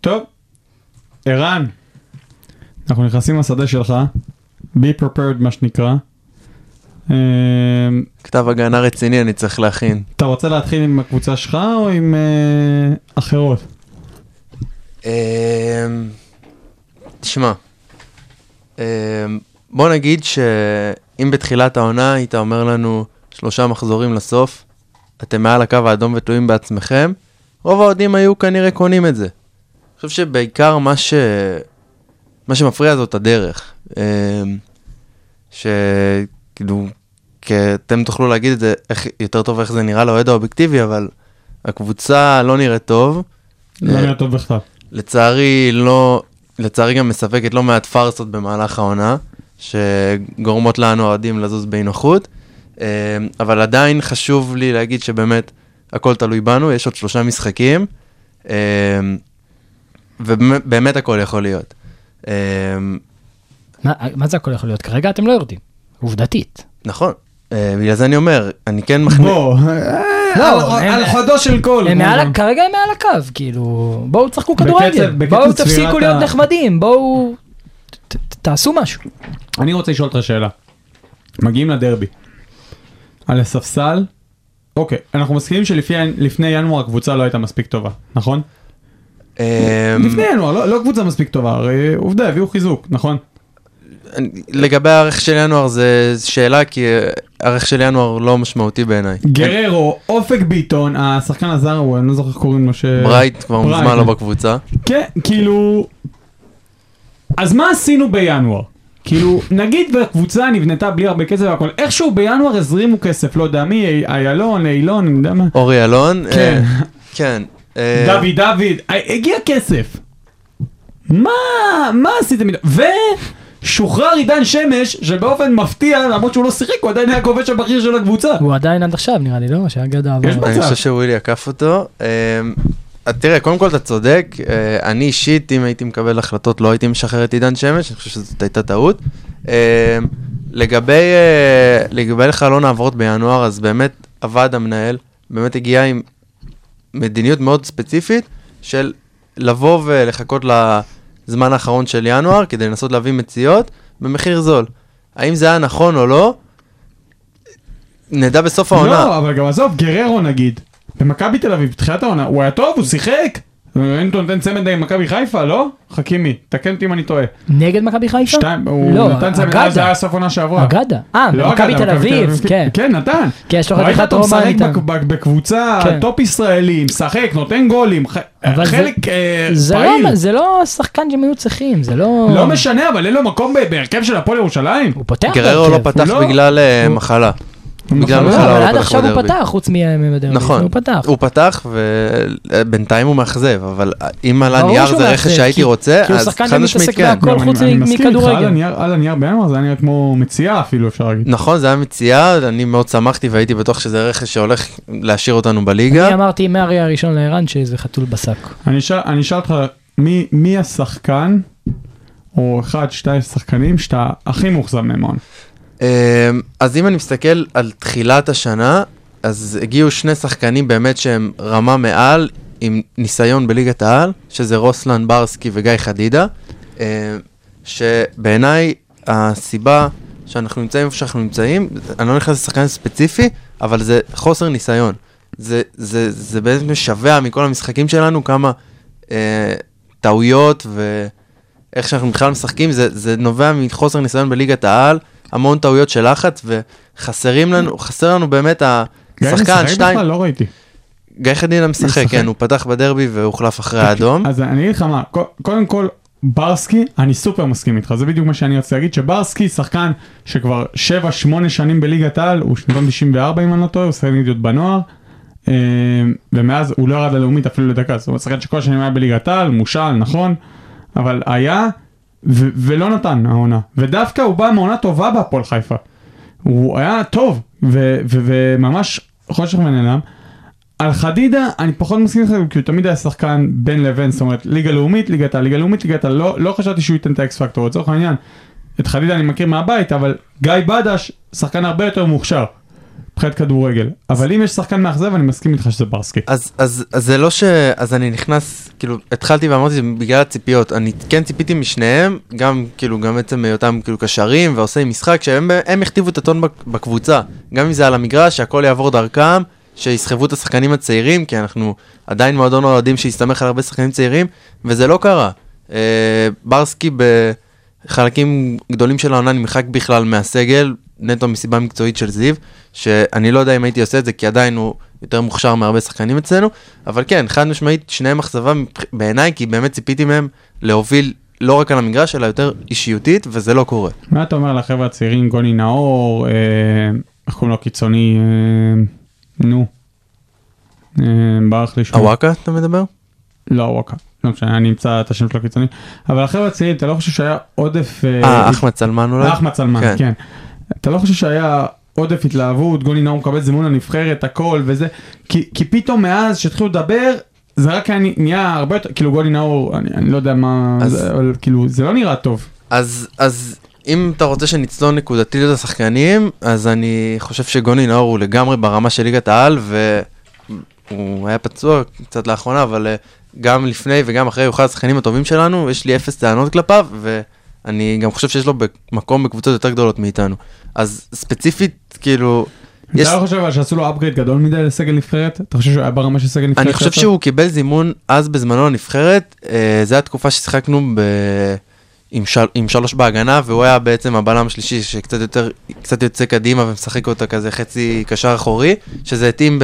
טוב. ערן. אנחנו נכנסים לשדה שלך, be prepared מה שנקרא. כתב הגנה רציני אני צריך להכין. אתה רוצה להתחיל עם הקבוצה שלך או עם אחרות? תשמע, בוא נגיד שאם בתחילת העונה היית אומר לנו 3 מחזורים לסוף, אתם מעל הקו האדום ותלויים בעצמכם, רוב העודים היו כנראה קונים את זה. אני חושב שבעיקר מה שמפריע זאת הדרך, שכאילו, אתם תוכלו להגיד את זה יותר טוב איך זה נראה לאוהד האובייקטיבי, אבל הקבוצה לא נראית טוב. לא נראית טוב בכלל. לצערי גם מספקת לא מעט פרסות במהלך העונה, שגורמות לנו אוהדים לזוז בנוחות, אבל עדיין חשוב לי להגיד שבאמת הכל תלוי בנו, יש עוד 3 משחקים, ובאמת הכל יכול להיות. מה זה הכל יכול להיות? כרגע אתם לא יורדים, עובדתית. נכון, בגלל זה אני אומר, אני כן מכניס... בוא, על חודו של כל. כרגע הם מעל הקו, כאילו, בואו תשחקו כדורגל, בואו תפסיקו להיות נחמדים, בואו תעשו משהו. אני רוצה לשאול את השאלה, מגיעים לדרבי, על הספסל, אוקיי, אנחנו מסכימים שלפני ינואר הקבוצה לא הייתה מספיק טובה, נכון? לפני ינואר, לא קבוצה מספיק טובה, הרי עובדה, הביאו חיזוק, נכון? לגבי הערך של ינואר זה שאלה, כי הערך של ינואר לא משמעותי בעיניי. גררו, אופק ביטון, השחקן הזר, אני לא זוכר קוראים לו ברייט, כבר מזמן לא בקבוצה. כן, כאילו... אז מה עשינו בינואר? כאילו, נגיד והקבוצה נבנתה בלי הרבה כסף והכל, איכשהו בינואר הזרימו כסף, לא יודע מי, איילון, אילון, אני יודע מה. אורי אלון? כן. כן. דוד, הגיע כסף. מה עשיתם? ושוחרר עידן שמש, שבאופן מפתיע, למרות שהוא לא שיחק, הוא עדיין היה כובש הבכיר של הקבוצה. הוא עדיין עד עכשיו, נראה לי, לא? אני חושב שווילי עקף אותו. תראה, קודם כל אתה צודק, אני אישית, אם הייתי מקבל החלטות, לא הייתי משחרר את עידן שמש, אני חושב שזאת הייתה טעות. לגבי חלון העברות בינואר, אז באמת עבד המנהל, באמת הגיע עם מדיניות מאוד ספציפית של לבוא ולחכות לזמן האחרון של ינואר, כדי לנסות להביא מציאות במחיר זול. האם זה היה נכון או לא? נדע בסוף העונה. לא, אבל גם עזוב, גררו נגיד. במכבי תל אביב, בתחילת העונה, הוא היה טוב, הוא שיחק. אין נותן צמד נגד מכבי חיפה, לא? חכימי, תקן אותי אם אני טועה. נגד מכבי חיפה? שתיים, הוא נתן צמד, אז היה סוף עונה שעברה. אגדה. מכבי תל אביב, כן. כן, נתן. כן, יש לו חתיכת רומא איתם. בקבוצה, טופ ישראלים, שחק, נותן גולים, חלק פעיל. זה לא שחקן שהם היו צריכים, זה לא... לא משנה, אבל אין לו מקום בהרכב של הפועל ירושלים. הוא פותח בהרכב. גררו לא פתח בגלל מחלה. אבל עד עכשיו הוא פתח, חוץ מהמדרבי. נכון, הוא פתח ובינתיים הוא מאכזב, אבל אם על הנייר זה רכש שהייתי רוצה, אז חד משמעית כן. אני מסכים איתך, על הנייר באמר זה היה נראה כמו מציאה אפילו, אפשר להגיד. נכון, זה היה מציאה, אני מאוד שמחתי והייתי בטוח שזה רכש שהולך להשאיר אותנו בליגה. אני אמרתי מהרגע הראשון לערן שזה חתול בשק. אני אשאל אותך, מי השחקן, או אחד, שתיים שחקנים, שאתה הכי מוחזב ממנו? אז אם אני מסתכל על תחילת השנה, אז הגיעו שני שחקנים באמת שהם רמה מעל, עם ניסיון בליגת העל, שזה רוסלן ברסקי וגיא חדידה, שבעיניי הסיבה שאנחנו נמצאים איפה שאנחנו נמצאים, אני לא נכנס לשחקן ספציפי, אבל זה חוסר ניסיון. זה בעצם משווה מכל המשחקים שלנו, כמה טעויות ואיך שאנחנו בכלל משחקים, זה נובע מחוסר ניסיון בליגת העל, המון טעויות של לחץ, וחסרים לנו, חסר לנו באמת השחקן, שתיים. לא ראיתי. גיא חדידה משחק, כן, הוא פתח בדרבי, והוחלף אחרי האדום. אז אני אגיד לך מה, קודם כל, ברסקי, אני סופר מסכים איתך, זה בדיוק מה שאני רוצה להגיד, שברסקי, שחקן שכבר 7-8 שנים בליגת העל, הוא שנתון 94 אם אני לא טועה, הוא שחקן אידיוט בנוער, ומאז הוא לא ירד ללאומית אפילו לדקה, זאת אומרת, שחקן שכל שנים היה בליגת העל, מושל, נכון, אבל היה... ולא נתן העונה, ודווקא הוא בא מעונה טובה בהפועל חיפה, הוא היה טוב, וממש חושך ונעלם. על חדידה, אני פחות מסכים לך, כי הוא תמיד היה שחקן בין לבין, זאת אומרת, ליגה לאומית, ליגת העל, ליגה לאומית, ליגת העל, לא חשבתי שהוא ייתן את האקס פקטור, לצורך העניין, את חדידה אני מכיר מהבית, אבל גיא בדש, שחקן הרבה יותר מוכשר, מבחינת כדורגל, אבל אם יש שחקן מאכזב, אני מסכים איתך שזה ברסקי. אז זה לא ש... אז אני נכנס, כאילו, התחלתי ואמרתי, בגלל הציפיות, אני כן ציפיתי משניהם, גם, כאילו, גם בעצם אותם, כאילו, קשרים ועושי משחק, שהם הכתיבו את הטון בקבוצה, גם אם זה על המגרש, שהכל יעבור דרכם, שיסחבו את השחקנים הצעירים, כי אנחנו עדיין מועדון אוהדים שיסתמך על הרבה שחקנים צעירים, וזה לא קרה. ברסקי בחלקים גדולים של העונה נמחק בכלל מהסגל, נטו מסיבה מקצועית של זיו, שאני לא יודע אם הייתי עושה את זה, כי עדיין הוא יותר מוכשר מהרבה שחקנים אצלנו, אבל כן, חד משמעית, שניהם אכזבה בעיניי, כי באמת ציפיתי מהם להוביל לא רק על המגרש, אלא יותר אישיותית, וזה לא קורה. מה אתה אומר לחבר'ה הצעירים, גוני נאור, איך קוראים לו קיצוני, נו, ברח לי שם. הוואקה אתה מדבר? לא הוואקה. לא משנה, אני אמצא את השם שלו קיצוני. אבל אחרי הצעירים, אתה לא חושב שהיה עודף... אחמד צלמן אולי? אחמד צלמן, כן. אתה לא חושב שהיה עודף התלהבות, גוני נאור מקבל זימון לנבחרת, הכל וזה, כי פתאום מאז שהתחילו לדבר, זה רק נהיה הרבה יותר, כאילו גוני נאור, אני לא יודע מה, כאילו זה לא נראה טוב. אז אם אתה רוצה שנצלון נקודתי להיות השחקנים, אז אני חושב שגוני נאור הוא לגמרי ברמה של ליגת העל, והוא היה פצוע קצת לאחרונה, אבל גם לפני וגם אחרי הוא אחד השחקנים הטובים שלנו, יש לי אפס טענות כלפיו, אני גם חושב שיש לו מקום בקבוצות יותר גדולות מאיתנו. אז ספציפית, כאילו... אתה לא חושב שעשו לו אפגרייד גדול מדי לסגל נבחרת? אתה חושב שהוא היה ברמה של סגל נבחרת? אני חושב שהוא קיבל זימון אז בזמנו לנבחרת. זו התקופה ששיחקנו עם 3 בהגנה, והוא היה בעצם הבלם השלישי שקצת יוצא קדימה ומשחק אותה כזה חצי קשר אחורי, שזה התאים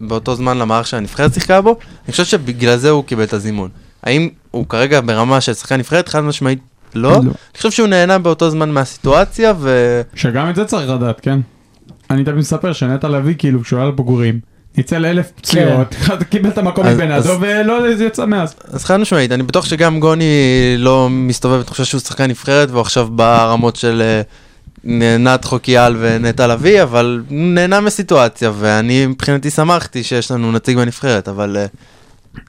באותו זמן למערך שהנבחרת שיחקה בו. אני חושב שבגלל זה הוא קיבל את הזימון. האם הוא כרגע ברמה של שחקן נבחרת? חד משמעית לא. אני חושב שהוא נהנה באותו זמן מהסיטואציה ו... שגם את זה צריך לדעת, כן. אני תמיד מספר שנטע לביא, כאילו, כשהוא היה לבוגרים, ניצל 1,000 פציעות, קיבל את המקום מבין עדו, ולא יצא מאז. אז חד משמעית, אני בטוח שגם גוני לא מסתובב, אני חושב שהוא שחקן נבחרת, והוא עכשיו ברמות של נענת חוקיאל ונטע לביא, אבל נהנה מהסיטואציה, ואני מבחינתי שמחתי שיש לנו נציג בנבחרת, אבל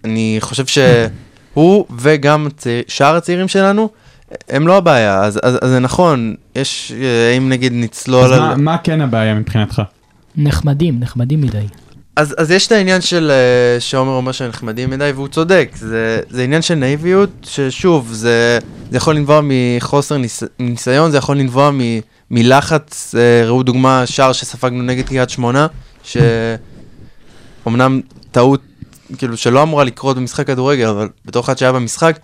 אני חושב שהוא וגם שאר הצעירים שלנו, הם לא הבעיה, אז זה נכון, יש, אם נגיד נצלול... אז מה כן הבעיה מבחינתך? נחמדים מדי. אז יש את העניין של, שעומר אומר שנחמדים מדי, והוא צודק, זה עניין של נאיביות, ששוב, זה יכול לנבוע מחוסר ניסיון, זה יכול לנבוע מלחץ, ראו דוגמה שער שספגנו נגד קריית שמונה, אמנם טעות, כאילו, שלא אמורה לקרות במשחק כדורגל, אבל בתור אחד שהיה במשחק,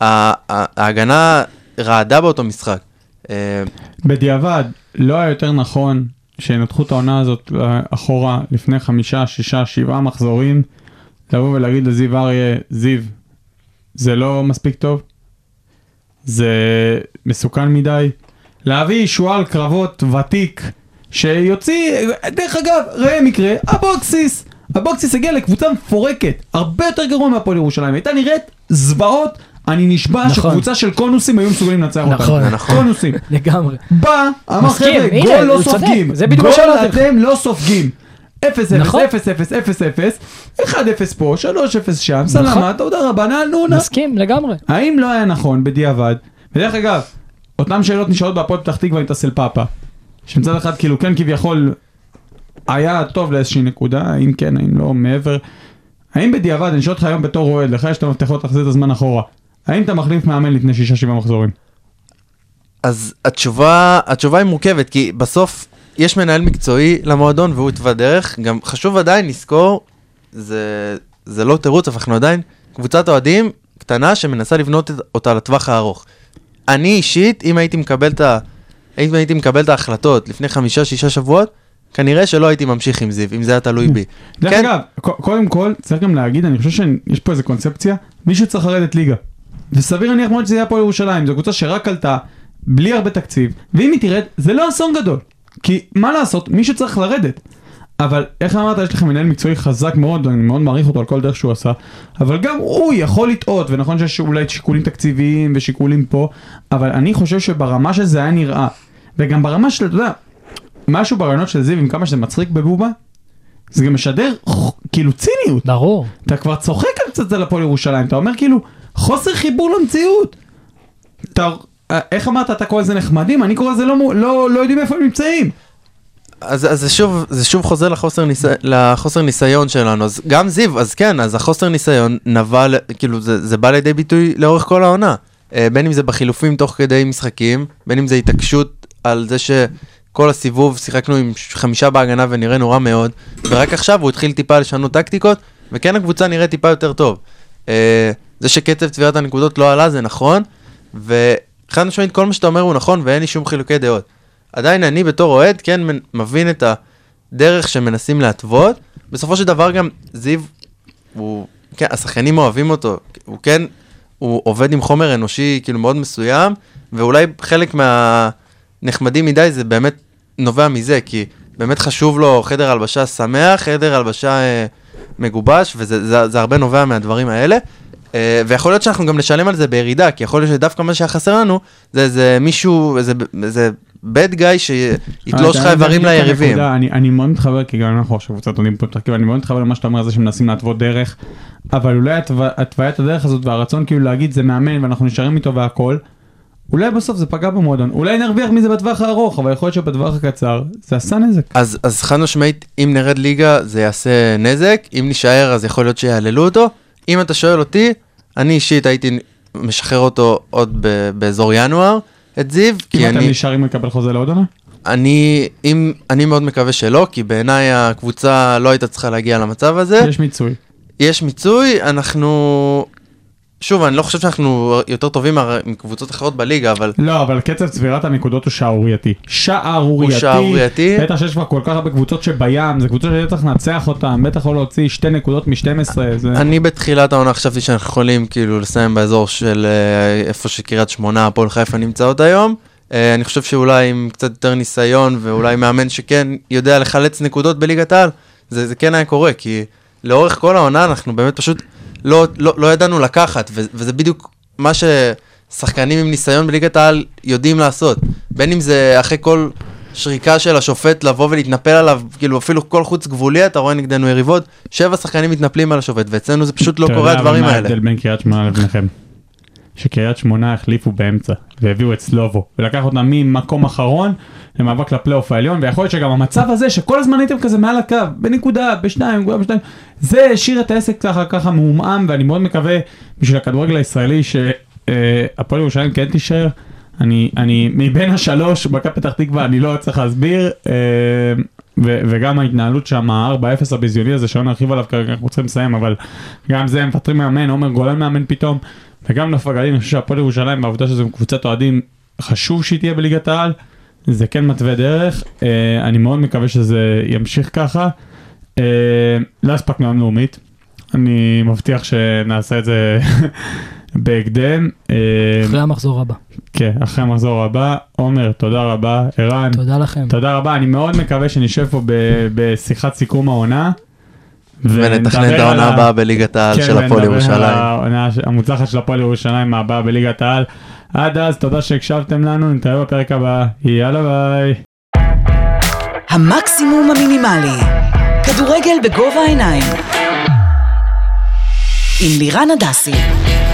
ההגנה רעדה באותו משחק. בדיעבד, לא היה יותר נכון שנתחו את העונה הזאת אחורה, לפני 5, 6, 7 מחזורים, לבוא ולהגיד לזיו אריה, זיו, זה לא מספיק טוב, זה מסוכן מדי, להביא שועל קרבות ותיק, שיוציא, דרך אגב, ראה מקרה, אבוקסיס, אבוקסיס הגיע לקבוצה מפורקת, הרבה יותר גרוע מהפועל ירושלים, הייתה נראית זוועות, אני נשבע נכון. שקבוצה של קונוסים היו מסוגלים לנצח אותם. נכון, נכון. קונוסים. לגמרי. בא, אמר חבר'ה, גול לא סופגים. גול אתם לא סופגים. 0-0-0-0-0-0-0-0-0-0-0 פה, 3-0 שם, סלמה, תודה רבה, נעלונה. מסכים, לגמרי. האם לא היה נכון בדיעבד? ודרך אגב, אותם שאלות נשאלות בהפועל פתח תקווה עם תסל פאפה. שמצד אחד כאילו כן כביכול היה טוב לאיזושהי נקודה, האם כן, האם לא, מעבר. האם בדיעבד, אני שואל אותך היום בתור רועד, לך יש את המפתחות תחזית את הזמן אחורה. האם אתה מחליף מאמן לפני 6-7 מחזורים? אז התשובה היא מורכבת, כי בסוף יש מנהל מקצועי למועדון והוא התווה דרך. גם חשוב עדיין לזכור, זה לא תירוץ, אבל אנחנו עדיין קבוצת אוהדים קטנה שמנסה לבנות אותה לטווח הארוך. אני אישית, אם הייתי מקבל את ההחלטות לפני 5-6 שבועות, כנראה שלא הייתי ממשיך עם זיו, אם זה היה תלוי בי. דרך אגב, קודם כל, צריך גם להגיד, אני חושב שיש פה איזו קונספציה, מישהו צריך לרדת ליגה. וסביר להניח מאוד שזה היה פה ירושלים, זו קבוצה שרק עלתה, בלי הרבה תקציב, ואם היא תרד, זה לא אסון גדול. כי מה לעשות, מישהו צריך לרדת. אבל איך אמרת, יש לכם מנהל מקצועי חזק מאוד, אני מאוד מעריך אותו על כל דרך שהוא עשה, אבל גם הוא יכול לטעות, ונכון שיש אולי שיקולים תקציביים ושיקולים פה, אבל אני חושב שברמה שזה היה נראה, וגם ברמה של, אתה יודע, משהו ברעיונות של זיו, עם כמה שזה מצחיק בבובה, זה גם משדר כאילו ציניות. ברור. אתה כבר צוחק על קצת זה לפועל ירושלים, אתה אומר כאילו, חוסר חיבור למציאות. איך אמרת, אתה קורא לזה נחמדים? אני קורא לזה לא יודעים איפה הם נמצאים. אז זה שוב חוזר לחוסר ניסיון שלנו. אז גם זיו, אז כן, אז החוסר ניסיון נבע, כאילו זה בא לידי ביטוי לאורך כל העונה. בין אם זה בחילופים תוך כדי משחקים, בין אם זה התעקשות על זה ש... כל הסיבוב שיחקנו עם 5 בהגנה ונראה נורא מאוד, ורק עכשיו הוא התחיל טיפה לשנות טקטיקות, וכן הקבוצה נראה טיפה יותר טוב. זה שקצב צבירת הנקודות לא עלה, זה נכון, וחד משמעית כל מה שאתה אומר הוא נכון, ואין לי שום חילוקי דעות. עדיין אני בתור אוהד, כן מבין את הדרך שמנסים להתוות, בסופו של דבר גם זיו, כן, השחקנים אוהבים אותו, הוא עובד עם חומר אנושי כאילו מאוד מסוים, ואולי חלק נחמדים מדי, זה באמת נובע מזה, כי באמת חשוב לו חדר הלבשה שמח, חדר הלבשה מגובש, וזה הרבה נובע מהדברים האלה, ויכול להיות שאנחנו גם נשלם על זה בירידה, כי יכול להיות שדווקא מה שהחסר לנו, זה מישהו, זה בד גיא שיתלוש לך איברים ליריבים. אני מאוד מתחבר, כי גם אנחנו עכשיו קצת עודים פה תרכיב, אני מאוד מתחבר למה שאתה אומר, זה שמנסים להתוות דרך, אבל אולי התוויית הדרך הזאת, והרצון כאילו להגיד זה מאמן, ואנחנו נשארים איתו והכל, אולי בסוף זה פגע במועדון, אולי נרוויח מזה בטווח הארוך, אבל יכול להיות שבטווח הקצר זה עשה נזק. אז חד משמעית, אם נרד ליגה זה יעשה נזק, אם נשאר אז יכול להיות שיעללו אותו. אם אתה שואל אותי, אני אישית הייתי משחרר אותו עוד באזור ינואר, את זיו. אם אתם נשארים לקבל חוזה לעוד עונה? אני מאוד מקווה שלא, כי בעיניי הקבוצה לא הייתה צריכה להגיע למצב הזה. יש מיצוי. יש מיצוי, אנחנו... שוב, אני לא חושב שאנחנו יותר טובים מקבוצות אחרות בליגה, אבל... לא, אבל קצב צבירת הנקודות הוא שערורייתי. שערורייתי. בטח שיש כבר כל כך הרבה קבוצות שבים, זה קבוצות שבטח נצח אותן, בטח לא להוציא 2 נקודות מ-12. אני בתחילת העונה חשבתי שאנחנו יכולים כאילו לסיים באזור של איפה שקריית 8, הפועל חיפה נמצאות היום. אני חושב שאולי עם קצת יותר ניסיון, ואולי מאמן שכן יודע לחלץ נקודות בליגת העל, זה כן היה קורה, כי לאורך כל העונה אנחנו באמת פשוט לא ידענו לקחת, וזה בדיוק מה ששחקנים עם ניסיון בליגת העל יודעים לעשות. בין אם זה אחרי כל שריקה של השופט לבוא ולהתנפל עליו, כאילו אפילו כל חוץ גבולי, אתה רואה נגדנו יריבות, 7 שחקנים מתנפלים על השופט, ואצלנו זה פשוט לא קורה הדברים האלה. אתה יודע מה ההבדל בין קריית שמונה לבניכם? שקריית שמונה החליפו באמצע, והביאו את סלובו, ולקח אותם ממקום אחרון, למאבק לפלייאוף העליון, ויכול להיות שגם המצב הזה, שכל הזמן הייתם כזה מעל הקו, בנקודה, בשניים, זה השאיר את העסק ככה מעומעם, ואני מאוד מקווה, בשביל הכדורגל הישראלי, שהפועל ירושלים כן תישאר, אני מבין השלוש, בקפתח תקווה, אני לא צריך להסביר, וגם ההתנהלות שם, ה-4-0 הביזיוני הזה, שלא נרחיב עליו כרגע, אנחנו צריכים לסיים, אבל גם זה, הם מפטרים מאמן, עומר גולן מאמן פתאום, וגם נוף הגליל, אני חושב שהפועל ירושלים, בעובדה שזו קבוצת אוהדים, חשוב שהיא תהיה בליגת העל, זה כן מתווה דרך, אני מאוד מקווה שזה ימשיך ככה, לא הספקנו עם לאומית, אני מבטיח שנעשה את זה בהקדם. אחרי המחזור הבא. כן, אחרי המחזור הבא. עומר, תודה רבה. ערן. תודה לכם. תודה רבה. אני מאוד מקווה שנשב פה בשיחת סיכום העונה. ונתכנן את העונה הבאה בליגת העל של הפועל ירושלים. העונה המוצלחת של הפועל ירושלים הבאה בליגת העל. עד אז, תודה שהקשבתם לנו. נתראה בפרק הבא. יאללה ביי. המקסימום המינימלי. כדורגל בגובה העיניים. עם לירן הדסי.